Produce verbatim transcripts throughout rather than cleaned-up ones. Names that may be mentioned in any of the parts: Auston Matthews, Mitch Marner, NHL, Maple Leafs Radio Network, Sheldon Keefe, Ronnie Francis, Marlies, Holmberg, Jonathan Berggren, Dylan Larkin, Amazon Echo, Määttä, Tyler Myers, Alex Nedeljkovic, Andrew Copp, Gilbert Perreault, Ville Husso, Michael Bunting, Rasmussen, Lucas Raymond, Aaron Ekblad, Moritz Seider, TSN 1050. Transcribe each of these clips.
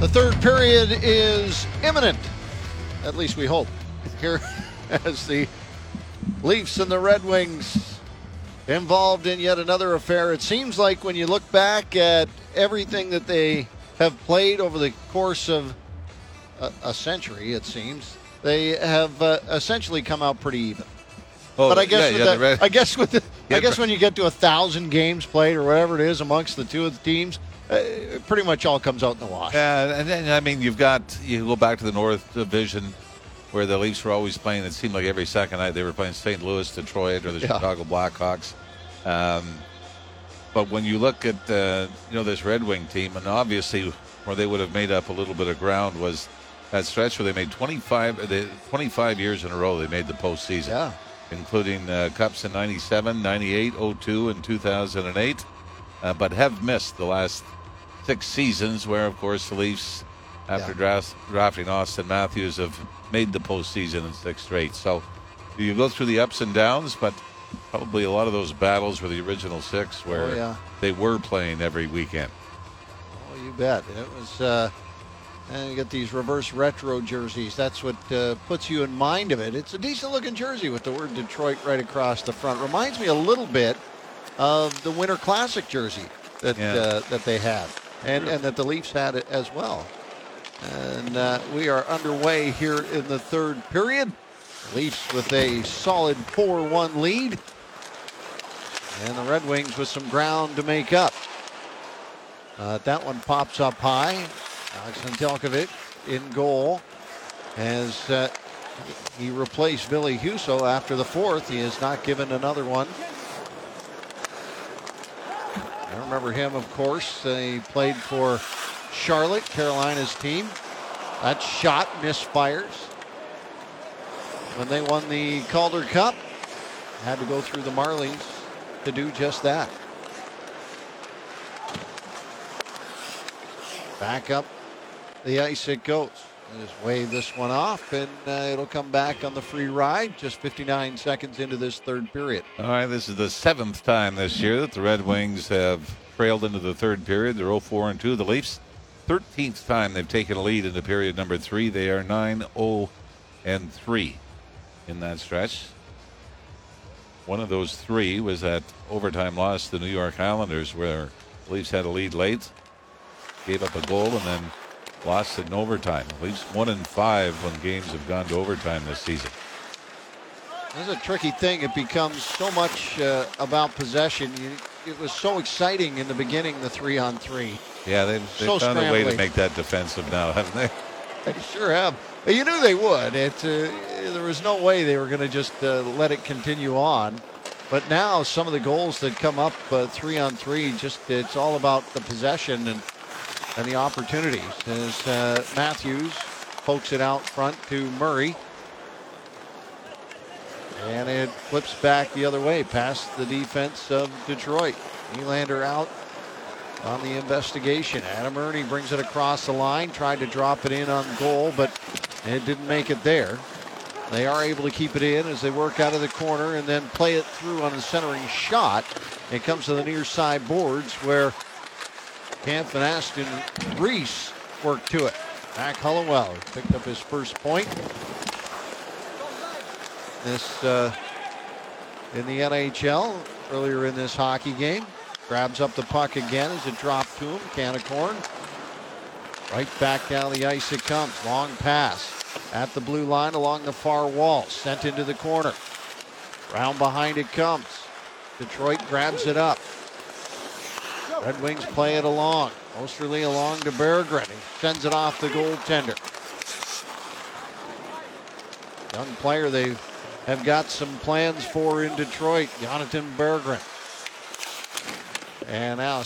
The third period is imminent, at least we hope, here as the Leafs and the Red Wings involved in yet another affair. It seems like when you look back at everything that they have played over the course of a, a century, it seems, they have uh, essentially come out pretty even. Oh, but I guess, yeah, with yeah, the, Red- I guess with the, yeah, I guess when you get to a thousand games played or whatever it is amongst the two of the teams, uh, it pretty much all comes out in the wash. Yeah, and then I mean you've got you go back to the North Division where the Leafs were always playing. It seemed like every second night they were playing Saint Louis, Detroit, or the yeah. Chicago Blackhawks. Um, but when you look at uh, you know this Red Wing team, and obviously where they would have made up a little bit of ground was that stretch where they made twenty-five, they, twenty-five years in a row they made the postseason. Yeah. Including uh, cups in ninety-seven, ninety-eight, oh two, and two thousand eight, uh, but have missed the last six seasons where, of course, the Leafs, after yeah. draft, drafting Auston Matthews, have made the postseason in six straight. So you go through the ups and downs, but probably a lot of those battles were the original six where oh, yeah. they were playing every weekend. Oh, you bet. It was... Uh... And you get these reverse retro jerseys. That's what uh, puts you in mind of it. It's a decent-looking jersey with the word Detroit right across the front. Reminds me a little bit of the Winter Classic jersey that yeah. uh, that they had, and, and that the Leafs had it as well. And uh, we are underway here in the third period. Leafs with a solid four one lead. And the Red Wings with some ground to make up. Uh, that one pops up high. Alex Nedeljkovic in goal as uh, he replaced Ville Husso after the fourth. He has not given another one. I remember him, of course. Uh, he played for Charlotte, Carolina's team. That shot misfires. When they won the Calder Cup, had to go through the Marlies to do just that. Back up the ice it goes. Just wave this one off, and uh, it'll come back on the free ride just fifty-nine seconds into this third period. All right, this is the seventh time this year that the Red Wings have trailed into the third period. They're oh four and two. The Leafs, thirteenth time they've taken a lead into period number three. They are nine oh and three in that stretch. One of those three was that overtime loss to the New York Islanders where the Leafs had a lead late, gave up a goal, and then lost it in overtime. At least one in five when games have gone to overtime this season. This is a tricky thing. It becomes so much uh, about possession. You, it was so exciting in the beginning, the three-on-three. Yeah, they, they so found scrambly. a way to make that defensive now, haven't they? They sure have. You knew they would. It, uh, there was no way they were going to just uh, let it continue on. But now some of the goals that come up uh, three-on-three, just it's all about the possession and And the opportunities as uh, Matthews pokes it out front to Murray. And it flips back the other way past the defense of Detroit. Nylander out on the investigation. Adam Ernie brings it across the line, tried to drop it in on goal, but it didn't make it there. They are able to keep it in as they work out of the corner and then play it through on a centering shot. It comes to the near side boards where Camp and Aston Reese worked to it. Mac Hollowell picked up his first point. This uh, in the N H L earlier in this hockey game. Grabs up the puck again as it dropped to him. Can of corn. Right back down the ice it comes. Long pass at the blue line along the far wall. Sent into the corner. Round behind it comes. Detroit grabs it up. Red Wings play it along. Oesterle along to Berggren. He sends it off the goaltender. Young player they have got some plans for in Detroit. Jonathan Berggren. And now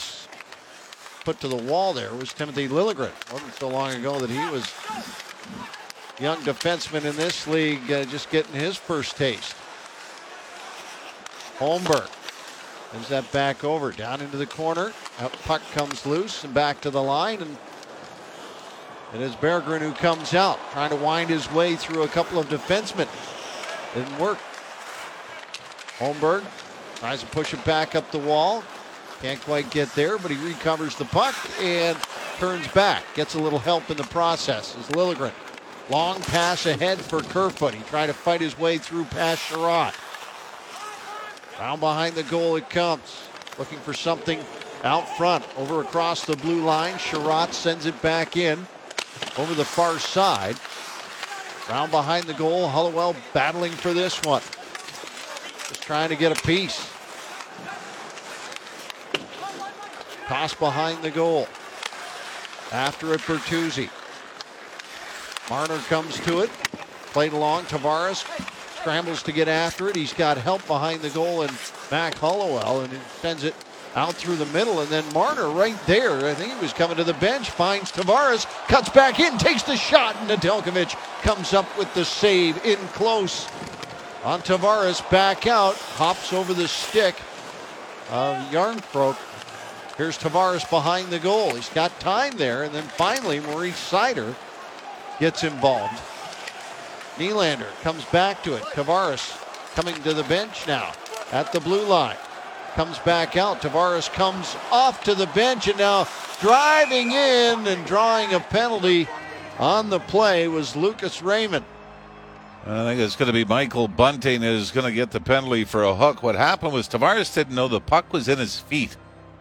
put to the wall there was Timothy Liljegren. Wasn't so long ago that he was young defenseman in this league, uh, just getting his first taste. Holmberg. Brings that back over, down into the corner. Up puck comes loose and back to the line. And it is Berggren who comes out, trying to wind his way through a couple of defensemen. Didn't work. Holmberg tries to push it back up the wall. Can't quite get there, but he recovers the puck and turns back. Gets a little help in the process. Is Liljegren. Long pass ahead for Kerfoot. He tried to fight his way through past Sherrod. Down behind the goal it comes. Looking for something out front. Over across the blue line. Sherrod sends it back in. Over the far side. Down behind the goal. Hollowell battling for this one. Just trying to get a piece. Toss behind the goal. After it, Bertuzzi. Marner comes to it. Played along. Tavares scrambles to get after it. He's got help behind the goal and Mac Hollowell, and sends it out through the middle. And then Marner right there, I think he was coming to the bench, finds Tavares, cuts back in, takes the shot, and Nedeljkovic comes up with the save in close on Tavares. Back out, hops over the stick of Järnfrok. Here's Tavares behind the goal. He's got time there, and then finally Moritz Seider gets involved. Nylander comes back to it. Tavares coming to the bench now at the blue line. Comes back out. Tavares comes off to the bench, and now driving in and drawing a penalty on the play was Lucas Raymond. I think it's going to be Michael Bunting who's going to get the penalty for a hook. What happened was Tavares didn't know the puck was in his feet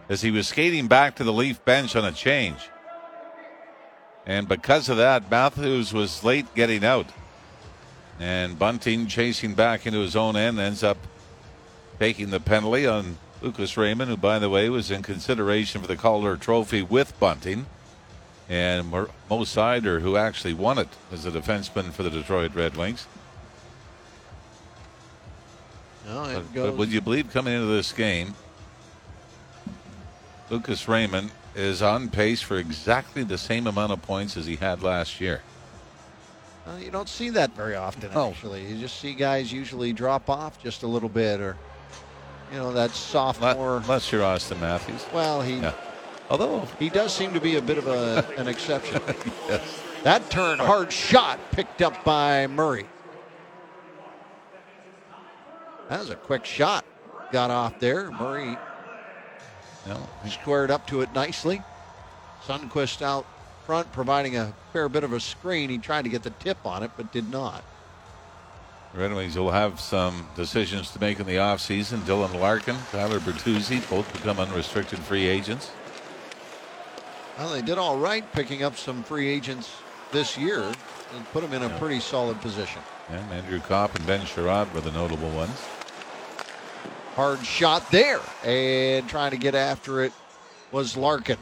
as he was skating back to the Leaf bench on a change. And because of that, Matthews was late getting out. And Bunting, chasing back into his own end, ends up taking the penalty on Lucas Raymond, who, by the way, was in consideration for the Calder Trophy with Bunting. And Moe Seider, who actually won it as a defenseman for the Detroit Red Wings. No, it but, goes. But would you believe, coming into this game, Lucas Raymond is on pace for exactly the same amount of points as he had last year. Well, you don't see that very often, no. Actually. You just see guys usually drop off just a little bit, or, you know, that sophomore. Unless you're Auston Matthews. Well, he, yeah. although he does seem to be a bit of a, an exception. Yes. That turn, hard shot picked up by Murray. That was a quick shot. Got off there. Murray. No. He squared up to it nicely. Sundquist out front, providing a fair bit of a screen. He tried to get the tip on it, but did not. Red Wings will have some decisions to make in the offseason. Dylan Larkin, Tyler Bertuzzi, both become unrestricted free agents. Well, they did all right picking up some free agents this year and put them in a yeah. pretty solid position. And Andrew Copp and Ben Sherrod were the notable ones. Hard shot there, and trying to get after it was Larkin,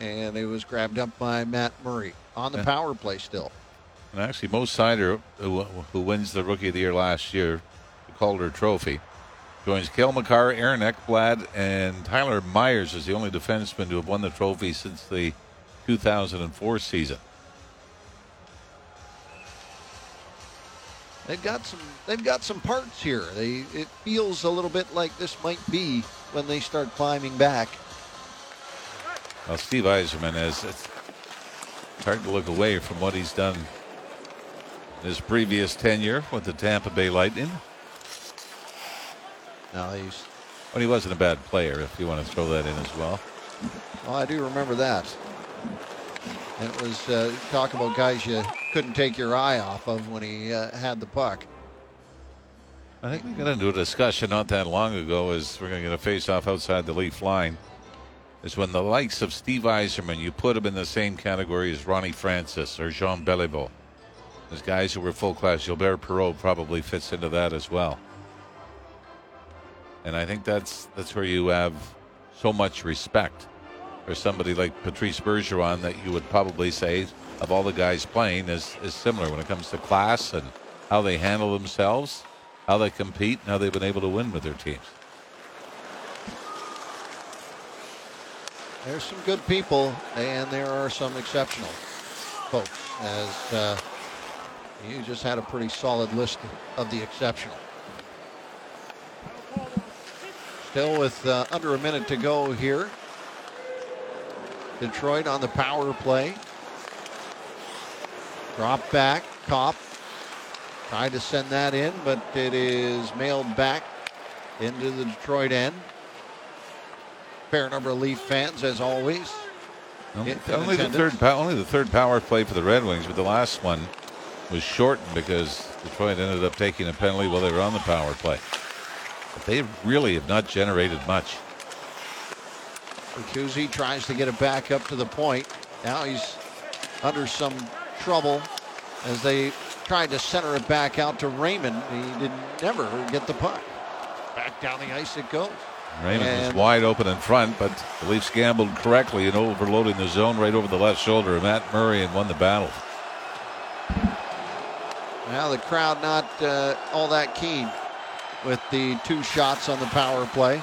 and it was grabbed up by Matt Murray on the yeah. power play still. And actually, Moe Seider, who, who wins the Rookie of the Year last year, the Calder Trophy, joins Cale Makar, Aaron Ekblad, and Tyler Myers as the only defenseman to have won the trophy since the two thousand four season. They've got some. They've got some parts here. They. It feels a little bit like this might be when they start climbing back. Well, Steve Yzerman is. It's hard to look away from what he's done his previous tenure with the Tampa Bay Lightning. No, he's. But he wasn't a bad player, if you want to throw that in as well. Well, I do remember that. It was uh, talk about guys you couldn't take your eye off of when he uh, had the puck. I think we got into a discussion not that long ago as we're going to get a face-off outside the Leaf line. Is when the likes of Steve Yzerman, you put him in the same category as Ronnie Francis or Jean Béliveau. Those guys who were full-class. Gilbert Perreault probably fits into that as well. And I think that's that's where you have so much respect for somebody like Patrice Bergeron, that you would probably say, of all the guys playing, is, is similar when it comes to class and how they handle themselves, how they compete, and how they've been able to win with their teams. There's some good people, and there are some exceptional folks, as uh, you just had a pretty solid list of the exceptional. Still with uh, under a minute to go here. Detroit on the power play. Drop back. Copp tried to send that in, but it is mailed back into the Detroit end. fair number of Leaf fans, as always. Only, only, the third, only the third power play for the Red Wings, but the last one was shortened because Detroit ended up taking a penalty while they were on the power play. But they really have not generated much. Bertuzzi tries to get it back up to the point. Now he's under some trouble as they tried to center it back out to Raymond. He didn't never get the puck. Back down the ice it goes. Raymond and was wide open in front, but the Leafs gambled correctly in overloading the zone right over the left shoulder of Matt Murray and won the battle. Now the crowd not uh, all that keen with the two shots on the power play.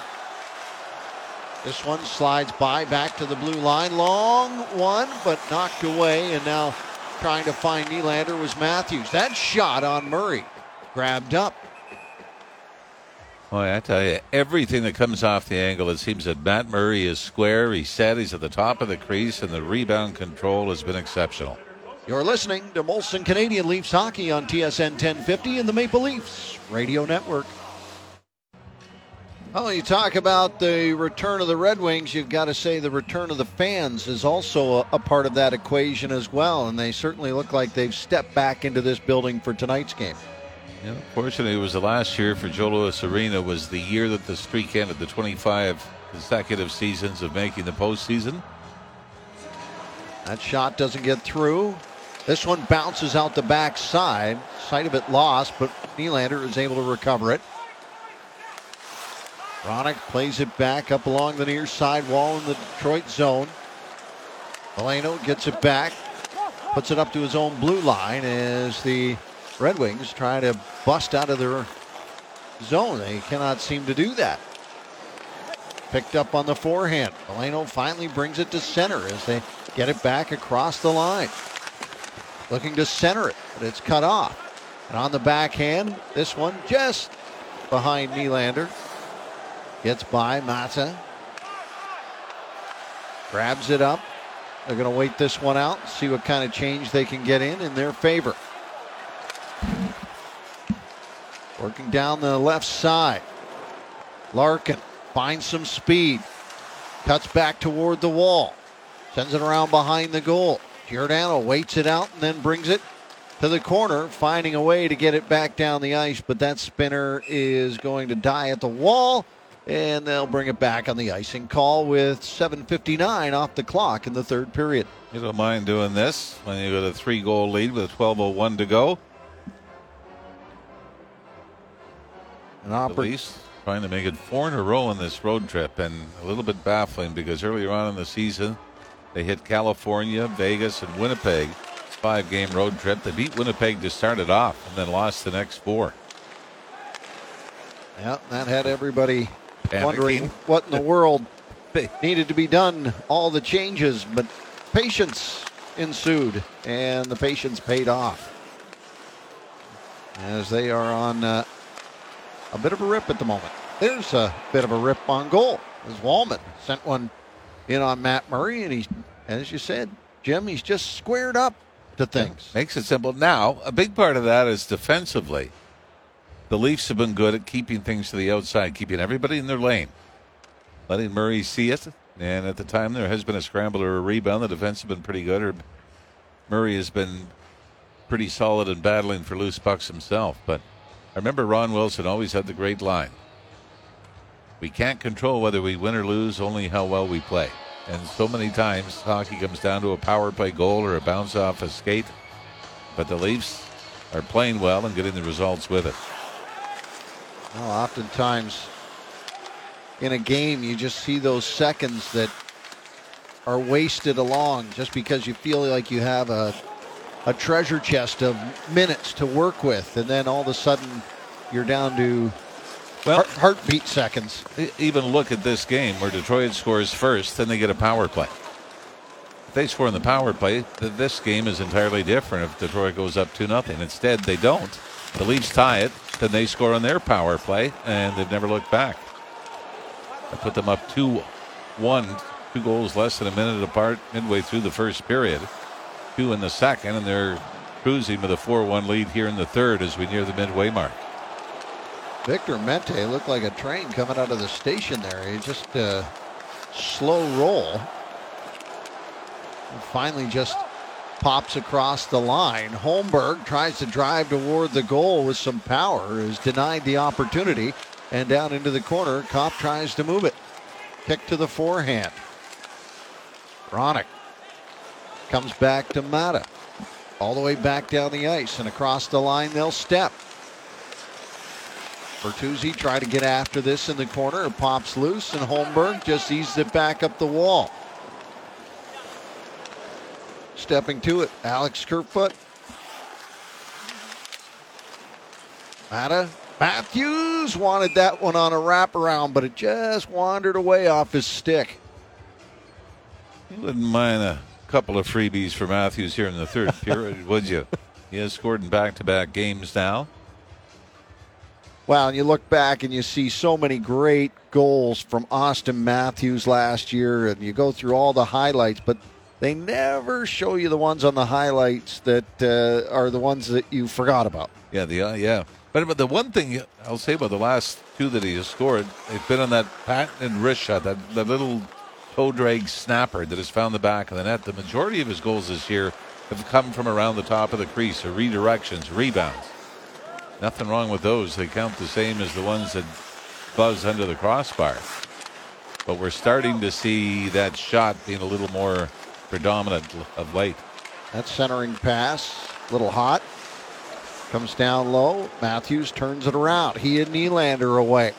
This one slides by back to the blue line. Long one, but knocked away, and now trying to find Nylander was Matthews. That shot on Murray grabbed up. Boy, I tell you, everything that comes off the angle, it seems that Matt Murray is square. He's set. He's at the top of the crease, and the rebound control has been exceptional. You're listening to Molson Canadian Leafs Hockey on T S N ten fifty and the Maple Leafs Radio Network. Well, you talk about the return of the Red Wings, you've got to say the return of the fans is also a, a part of that equation as well, and they certainly look like they've stepped back into this building for tonight's game. Yeah, fortunately, it was the last year for Joe Louis Arena was the year that the streak ended, the twenty-five consecutive seasons of making the postseason. That shot doesn't get through. This one bounces out the back side. Sight of it lost, but Nylander is able to recover it. Ronick plays it back up along the near side wall in the Detroit zone. Valeno gets it back, puts it up to his own blue line as the Red Wings try to bust out of their zone. They cannot seem to do that. Picked up on the forehand. Valeno finally brings it to center as they get it back across the line. Looking to center it, but it's cut off. And on the backhand, this one just behind Nylander. Gets by Määttä. Grabs it up. They're going to wait this one out, see what kind of change they can get in in their favor. Working down the left side. Larkin finds some speed. Cuts back toward the wall. Sends it around behind the goal. Giordano waits it out and then brings it to the corner, finding a way to get it back down the ice, but that spinner is going to die at the wall, and they'll bring it back on the icing call with seven fifty-nine off the clock in the third period. You don't mind doing this when you got a three-goal lead with twelve oh one to go. An opportunity trying to make it four in a row in this road trip, and a little bit baffling because earlier on in the season they hit California, Vegas, and Winnipeg. Five-game road trip. They beat Winnipeg to start it off and then lost the next four. Yeah, that had everybody panicking, wondering what in the world needed to be done, all the changes, but patience ensued, and the patience paid off as they are on uh, a bit of a rip at the moment. There's a bit of a rip on goal as Walman sent one in on Matt Murray, and he, as you said, Jim, he's just squared up to things. Makes it simple. Now, a big part of that is defensively. The Leafs have been good at keeping things to the outside, keeping everybody in their lane, letting Murray see it. And at the time there has been a scramble or a rebound, the defense has been pretty good. Or Murray has been pretty solid in battling for loose pucks himself. But I remember Ron Wilson always had the great line. We can't control whether we win or lose, only how well we play. And so many times hockey comes down to a power play goal or a bounce off a skate. But the Leafs are playing well and getting the results with it. Well, oftentimes in a game you just see those seconds that are wasted along just because you feel like you have a a treasure chest of minutes to work with, and then all of a sudden you're down to well, heartbeat seconds. Even look at this game where Detroit scores first, then they get a power play. If they score in the power play, this game is entirely different if Detroit goes up two nothing. Instead, they don't. The Leafs tie it, then they score on their power play, and they've never looked back. They put them up two one, two goals less than a minute apart midway through the first period, two in the second, and they're cruising with a four one lead here in the third as we near the midway mark. Victor Mete looked like a train coming out of the station there. He just uh, slow roll. And finally just pops across the line. Holmberg tries to drive toward the goal with some power, is denied the opportunity, and down into the corner, Copp tries to move it. Kick to the forehand. Ronick comes back to Määttä. All the way back down the ice and across the line, they'll step. Bertuzzi tried to get after this in the corner. It pops loose, and Holmberg just eased it back up the wall. Stepping to it, Alex Kerfoot. Määttä. Matthews wanted that one on a wraparound, but it just wandered away off his stick. You wouldn't mind a couple of freebies for Matthews here in the third period, would you? He has scored in back-to-back games now. Wow, and you look back and you see so many great goals from Auston Matthews last year, and you go through all the highlights, but they never show you the ones on the highlights that uh, are the ones that you forgot about. Yeah, the uh, yeah. But, but the one thing I'll say about the last two that he has scored, it's been on that patented wrist shot, that, that little toe drag snapper that has found the back of the net. The majority of his goals this year have come from around the top of the crease, or redirections, rebounds. Nothing wrong with those. They count the same as the ones that buzz under the crossbar. But we're starting to see that shot being a little more predominant of late. That centering pass, a little hot. Comes down low. Matthews turns it around. He and Nylander away.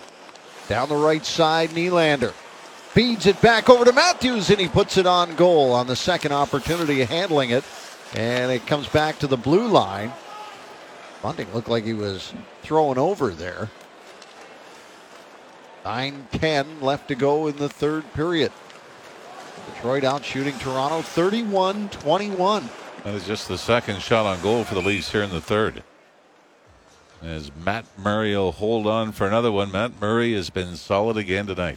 Down the right side, Nylander feeds it back over to Matthews, and he puts it on goal on the second opportunity of handling it. And it comes back to the blue line. Bunting looked like he was throwing over there. nine ten left to go in the third period. Detroit out shooting Toronto thirty-one twenty-one. That is just the second shot on goal for the Leafs here in the third. As Matt Murray will hold on for another one. Matt Murray has been solid again tonight.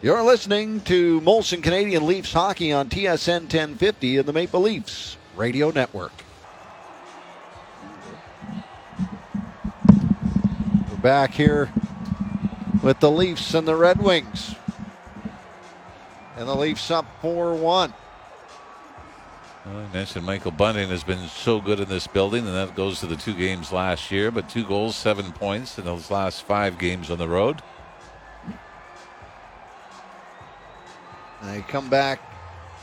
You're listening to Molson Canadian Leafs Hockey on T S N ten fifty and the Maple Leafs Radio Network. We're back here with the Leafs and the Red Wings. And the Leafs up four one. Well, I mentioned Michael Bunting has been so good in this building, and that goes to the two games last year, but two goals, seven points in those last five games on the road. They come back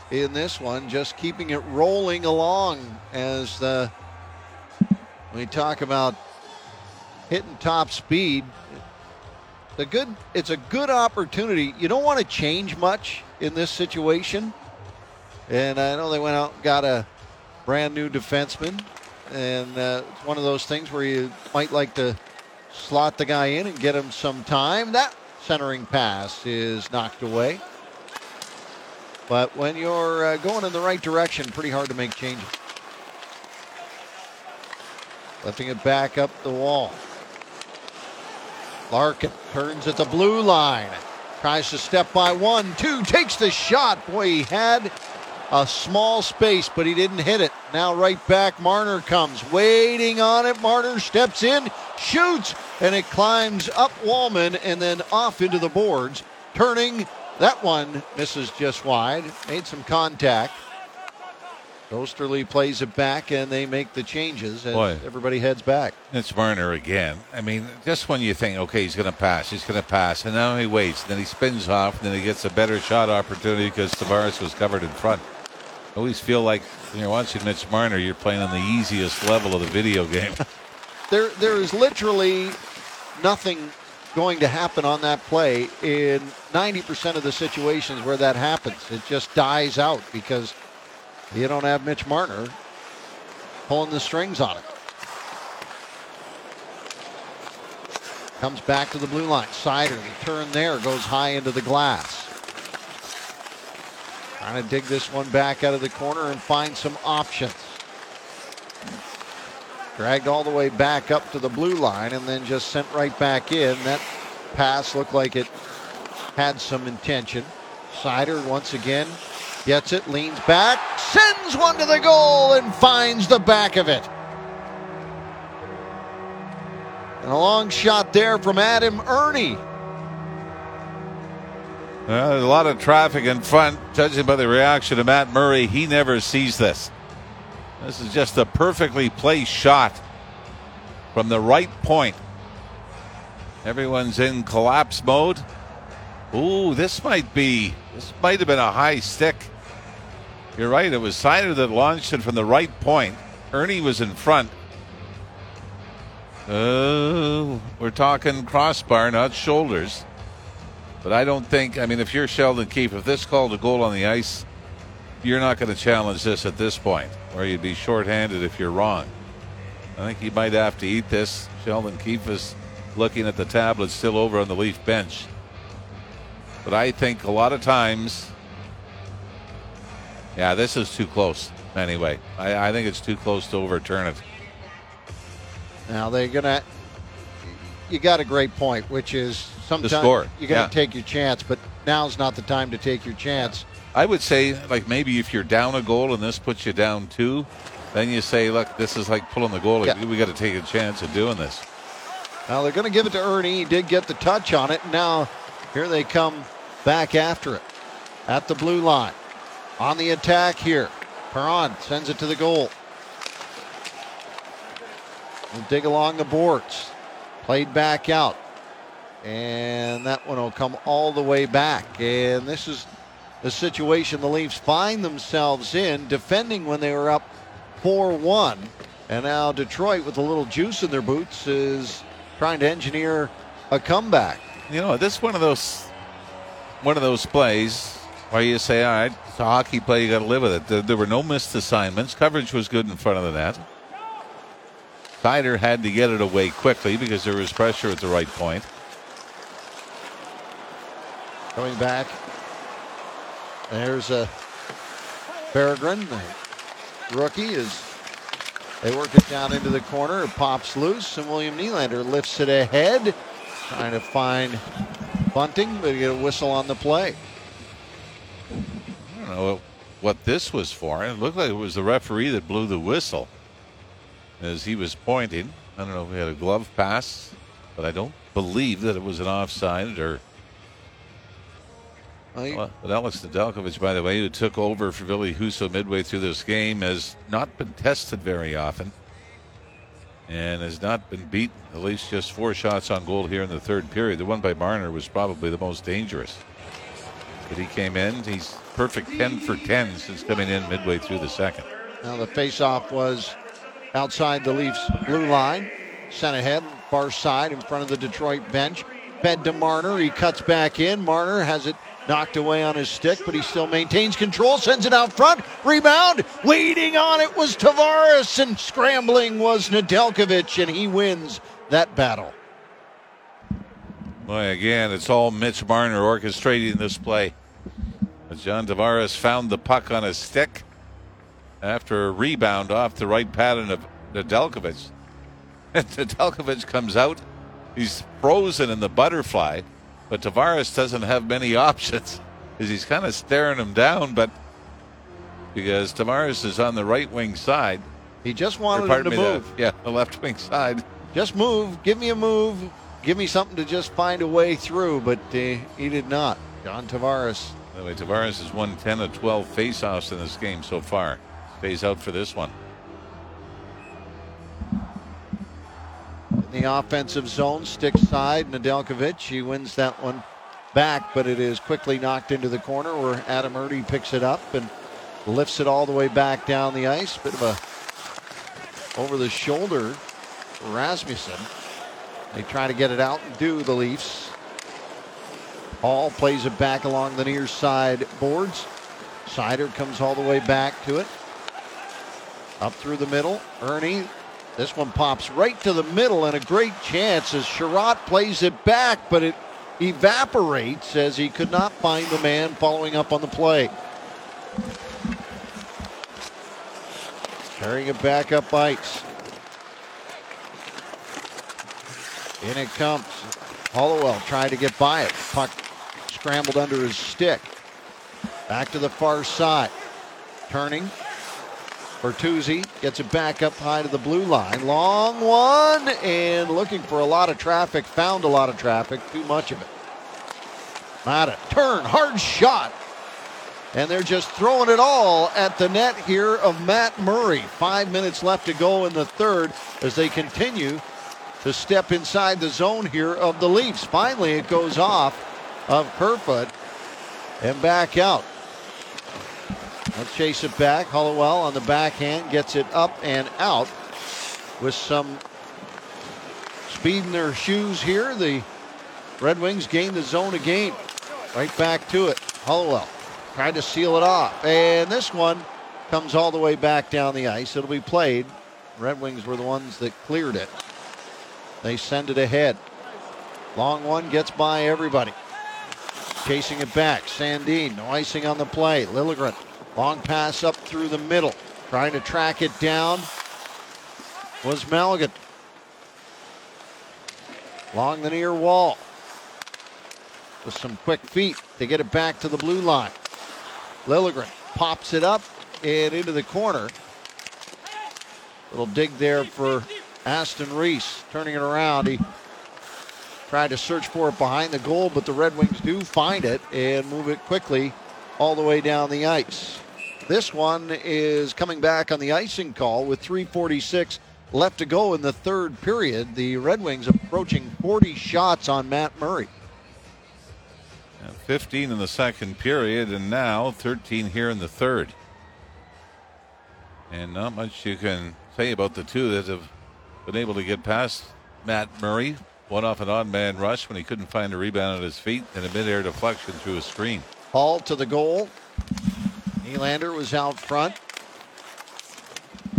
in this one, just keeping it rolling along as the, we talk about hitting top speed. The good, it's a good opportunity. You don't want to change much in this situation. And I know they went out and got a brand new defenseman. And uh, it's one of those things where you might like to slot the guy in and get him some time. That centering pass is knocked away. But when you're uh, going in the right direction, pretty hard to make changes. Lifting it back up the wall. Larkin turns at the blue line. Tries to step by one, two, takes the shot. Boy, he had a small space, but he didn't hit it. Now right back, Marner comes, waiting on it. Marner steps in, shoots, and it climbs up Walman and then off into the boards. Turning, that one misses just wide. Made some contact. Oesterle plays it back, and they make the changes, and Boy, everybody heads back. It's Marner again. I mean, just when you think, okay, he's going to pass, he's going to pass, and now he waits, and then he spins off, and then he gets a better shot opportunity because Tavares was covered in front. I always feel like when you're watching Mitch Marner, you're playing on the easiest level of the video game. there, There is literally nothing going to happen on that play in ninety percent of the situations where that happens. It just dies out because you don't have Mitch Marner pulling the strings on it. Comes back to the blue line. Seider, the turn there, goes high into the glass. Trying to dig this one back out of the corner and find some options. Dragged all the way back up to the blue line and then just sent right back in. That pass looked like it had some intention. Seider once again gets it, leans back, sends one to the goal, and finds the back of it. And a long shot there from Adam Ernie. Well, there's a lot of traffic in front. Judging by the reaction of Matt Murray, he never sees this. This is just a perfectly placed shot from the right point. Everyone's in collapse mode. Ooh, this might be, this might have been a high stick. You're right, it was Seider that launched it from the right point. Ernie was in front. Oh, we're talking crossbar, not shoulders. But I don't think, I mean, if you're Sheldon Keefe, if this called a goal on the ice, you're not going to challenge this at this point, or you'd be shorthanded if you're wrong. I think you might have to eat this. Sheldon Keefe is looking at the tablet still over on the Leaf bench. But I think a lot of times, yeah, this is too close anyway. I, I think it's too close to overturn it. Now they're going to, you got a great point, which is sometimes you're going to yeah. take your chance, but now's not the time to take your chance. I would say, like, maybe if you're down a goal and this puts you down two, then you say, look, this is like pulling the goal. Yeah. We got to take a chance of doing this. Now they're going to give it to Ernie. He did get the touch on it. Now here they come back after it at the blue line. On the attack here. Perron sends it to the goal. We'll dig along the boards. Played back out. And that one will come all the way back. And this is the situation the Leafs find themselves in, defending when they were up four one. And now Detroit, with a little juice in their boots, is trying to engineer a comeback. You know, this is one of those, one of those plays where you say, all right, it's a hockey play, you got to live with it. There, there were no missed assignments. Coverage was good in front of the net. Seider had to get it away quickly because there was pressure at the right point. Coming back. There's a Berggren, the rookie, as they work it down into the corner. It pops loose, and William Nylander lifts it ahead, trying to find Bunting, but you get a whistle on the play. I don't know what this was for. It looked like it was the referee that blew the whistle as he was pointing. I don't know if we had a glove pass, but I don't believe that it was an offside or... Well, Alex Nedeljkovic, by the way, who took over for Ville Husso midway through this game, has not been tested very often and has not been beaten. At least just four shots on goal here in the third period. The one by Marner was probably the most dangerous. But he came in. He's perfect ten for ten since coming in midway through the second. Now the faceoff was outside the Leafs' blue line. Sent ahead, far side in front of the Detroit bench. Fed to Marner. He cuts back in. Marner has it knocked away on his stick, but he still maintains control, sends it out front, rebound, waiting on it was Tavares, and scrambling was Nedeljkovic, and he wins that battle. Boy, again, it's all Mitch Marner orchestrating this play. As John Tavares found the puck on his stick after a rebound off the right pattern of Nedeljkovic. Nedeljkovic comes out, he's frozen in the butterfly. But Tavares doesn't have many options because he's kind of staring him down. But because Tavares is on the right wing side, he just wanted him to move. The, yeah, the left wing side. Just move. Give me a move. Give me something to just find a way through. But uh, he did not. John Tavares. By the way, Tavares has won ten of twelve faceoffs in this game so far. Stays out for this one. In the offensive zone, stick side, Nedeljkovic, he wins that one back, but it is quickly knocked into the corner where Adam Erty picks it up and lifts it all the way back down the ice. Bit of a over-the-shoulder Rasmussen. They try to get it out and do the Leafs. Hall plays it back along the near side boards. Seider comes all the way back to it. Up through the middle, Ernie. This one pops right to the middle, and a great chance as Sherrod plays it back, but it evaporates as he could not find the man following up on the play. Carrying it back up ice. In it comes. Hollowell tried to get by it. Puck scrambled under his stick. Back to the far side. Turning. Bertuzzi gets it back up high to the blue line. Long one, and looking for a lot of traffic. Found a lot of traffic. Too much of it. Määttä, turn, hard shot. And they're just throwing it all at the net here of Matt Murray. Five minutes left to go in the third as they continue to step inside the zone here of the Leafs. Finally, it goes off of Kerfoot and back out. Let's chase it back. Hollowell on the backhand gets it up and out with some speed in their shoes here. The Red Wings gain the zone again. Right back to it. Hollowell tried to seal it off. And this one comes all the way back down the ice. It'll be played. Red Wings were the ones that cleared it. They send it ahead. Long one gets by everybody. Chasing it back. Sandin, no icing on the play. Liljegren, long pass up through the middle. Trying to track it down was Malgin. Along the near wall. With some quick feet. They get it back to the blue line. Liljegren pops it up and into the corner. Little dig there for Aston Reese, turning it around. He tried to search for it behind the goal, but the Red Wings do find it and move it quickly all the way down the ice. This one is coming back on the icing call with three forty-six left to go in the third period. The Red Wings approaching forty shots on Matt Murray. fifteen in the second period, and now thirteen here in the third. And not much you can say about the two that have been able to get past Matt Murray. One off an odd man rush when he couldn't find a rebound at his feet, and a mid-air deflection through a screen. Hall to the goal. Nylander was out front.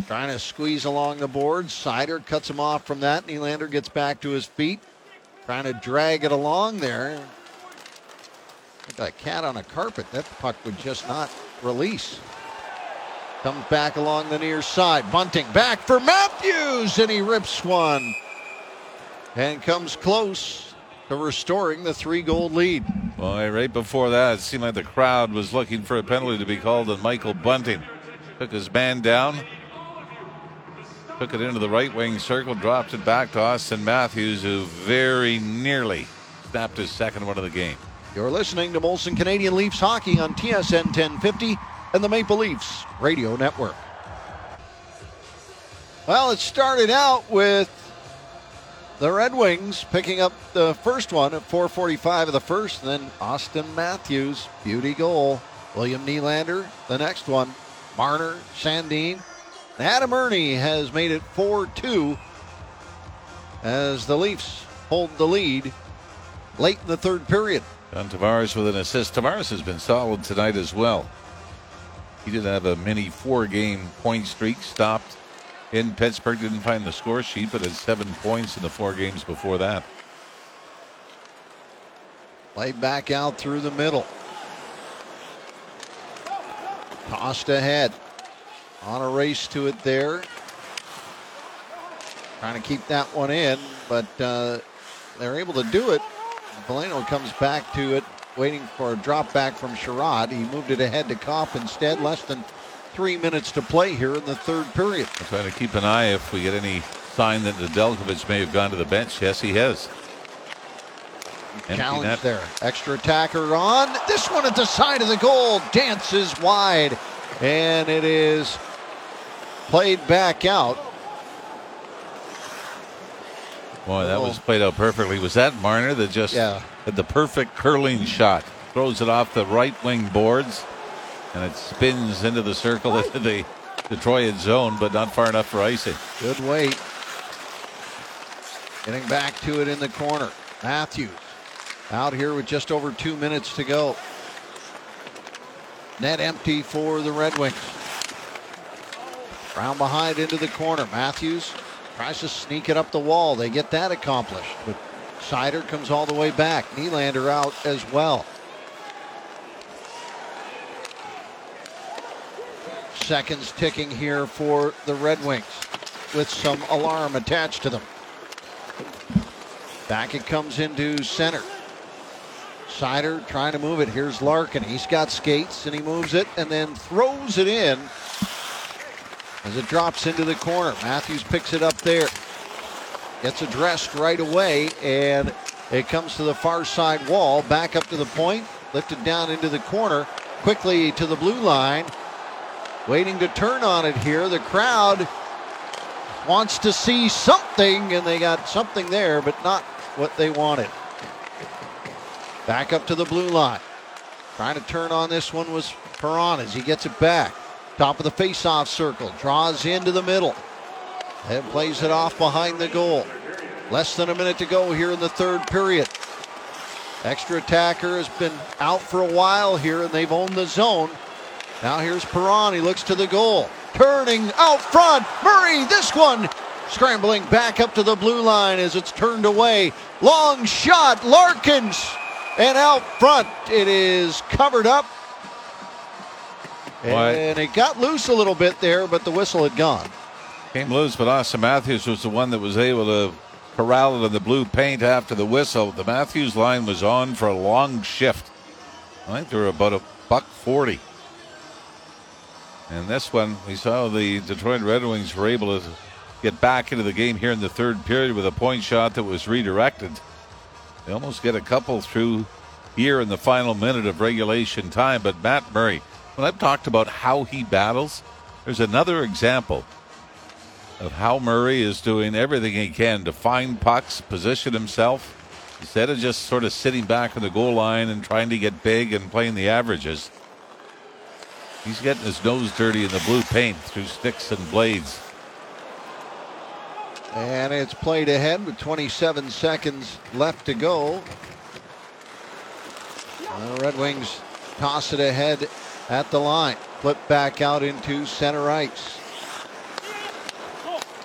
Trying to squeeze along the board. Seider cuts him off from that. Nylander gets back to his feet. Trying to drag it along there. Like a cat on a carpet. That puck would just not release. Comes back along the near side. Bunting back for Matthews, and he rips one. And comes close to restoring the three-goal lead. Boy, right before that, it seemed like the crowd was looking for a penalty to be called on Michael Bunting. Took his man down. Took it into the right wing circle, dropped it back to Auston Matthews, who very nearly snapped his second one of the game. You're listening to Molson Canadian Leafs Hockey on T S N ten fifty and the Maple Leafs Radio Network. Well, it started out with the Red Wings picking up the first one at four forty-five of the first, and then Auston Matthews, beauty goal. William Nylander, the next one. Marner, Sandin. Adam Ernie has made it four two as the Leafs hold the lead late in the third period. John Tavares with an assist. Tavares has been solid tonight as well. He did have a mini four-game point streak, stopped in Pittsburgh, didn't find the score sheet, but had seven points in the four games before that. Played back out through the middle. Tossed ahead. On a race to it there. Trying to keep that one in, but uh, they're able to do it. Polano comes back to it, waiting for a drop back from Sherrod. He moved it ahead to Kopp instead. Less than three minutes to play here in the third period. I'm trying to keep an eye if we get any sign that Nedeljkovic may have gone to the bench. Yes, he has. Challenge there. Extra attacker on. This one at the side of the goal. Dances wide. And it is played back out. Boy, that oh. was played out perfectly. Was that Marner that just yeah. had the perfect curling shot? Throws it off the right wing boards, and it spins into the circle into the Detroit zone, but not far enough for icing. Good weight. Getting back to it in the corner. Matthews out here with just over two minutes to go. Net empty for the Red Wings. Round behind into the corner. Matthews tries to sneak it up the wall. They get that accomplished. But Seider comes all the way back. Nylander out as well. Seconds ticking here for the Red Wings with some alarm attached to them. Back it comes into center. Seider trying to move it. Here's Larkin. He's got skates and he moves it and then throws it in. As it drops into the corner, Matthews picks it up there. Gets addressed right away, and It comes to the far side wall, back up to the point, lifted down into the corner, quickly to the blue line, waiting to turn on it here. The crowd wants to see something, and they got something there, but not what they wanted. Back up to the blue line. Trying to turn on this one was Perron as he gets it back. Top of the face-off circle, draws into the middle, and plays it off behind the goal. Less than a minute to go here in the third period. Extra attacker has been out for a while here, and they've owned the zone. Now here's Perron. He looks to the goal. Turning out front. Murray, this one. Scrambling back up to the blue line as it's turned away. Long shot. Larkins. And out front. It is covered up. What? And it got loose a little bit there, but the whistle had gone. Came loose, but Auston Matthews was the one that was able to corral it in the blue paint after the whistle. The Matthews line was on for a long shift. I think they were about a buck forty. And this one, we saw the Detroit Red Wings were able to get back into the game here in the third period with a point shot that was redirected. They almost get a couple through here in the final minute of regulation time. But Matt Murray, when I've talked about how he battles, there's another example of how Murray is doing everything he can to find pucks, position himself, instead of just sort of sitting back on the goal line and trying to get big and playing the averages. He's getting his nose dirty in the blue paint through sticks and blades. And it's played ahead with twenty-seven seconds left to go. The Red Wings toss it ahead at the line. Flip back out into center ice.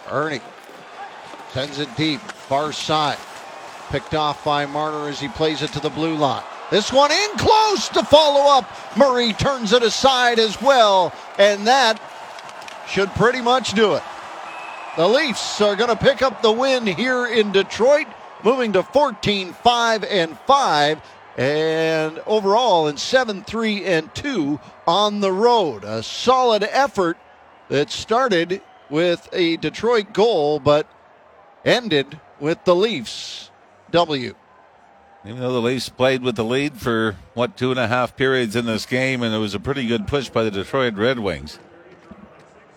Ernie sends it deep, far side. Picked off by Marner as he plays it to the blue line. This one in close to follow up. Murray turns it aside as well, and that should pretty much do it. The Leafs are going to pick up the win here in Detroit, moving to fourteen five and five, and overall in seven three and two on the road. A solid effort that started with a Detroit goal, but ended with the Leafs W. Even though the Leafs played with the lead for, what, two and a half periods in this game, and it was a pretty good push by the Detroit Red Wings.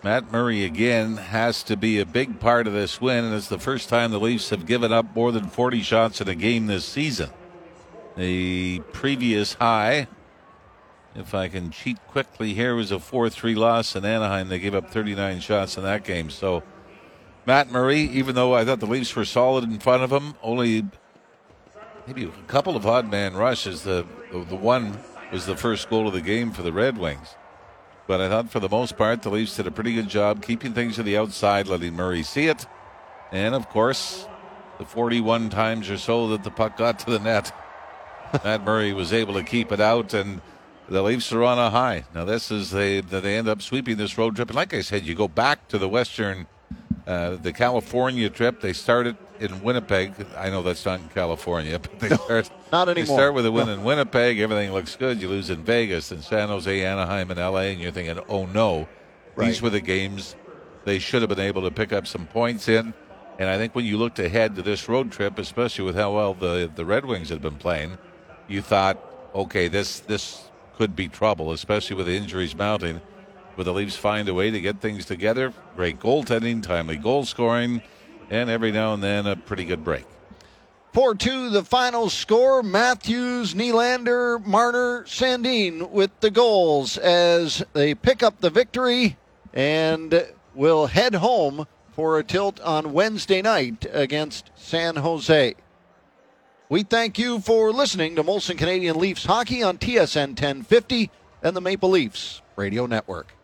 Matt Murray, again, has to be a big part of this win, and it's the first time the Leafs have given up more than forty shots in a game this season. The previous high, if I can cheat quickly here, was a four three loss in Anaheim. They gave up thirty-nine shots in that game. So Matt Murray, even though I thought the Leafs were solid in front of him, only maybe a couple of odd man rushes. The, the the one was the first goal of the game for the Red Wings. But I thought for the most part, the Leafs did a pretty good job keeping things to the outside, letting Murray see it. And, of course, the forty-one times or so that the puck got to the net, Matt Murray was able to keep it out, and the Leafs are on a high. Now, this is they, they end up sweeping this road trip. And like I said, you go back to the Western, uh, the California trip. They started in Winnipeg. I know that's not in California, but they start, not anymore. They start with a win no. in Winnipeg. Everything looks good. You lose in Vegas and San Jose, Anaheim, and L A, and you're thinking, oh, no. Right. These were the games they should have been able to pick up some points in. And I think when you looked ahead to this road trip, especially with how well the, the Red Wings had been playing, you thought, okay, this, this could be trouble, especially with the injuries mounting. But the Leafs find a way to get things together. Great goaltending, timely goal scoring. And every now and then, a pretty good break. four two, the final score. Matthews, Nylander, Marner, Sandin with the goals as they pick up the victory and will head home for a tilt on Wednesday night against San Jose. We thank you for listening to Molson Canadian Leafs Hockey on T S N ten fifty and the Maple Leafs Radio Network.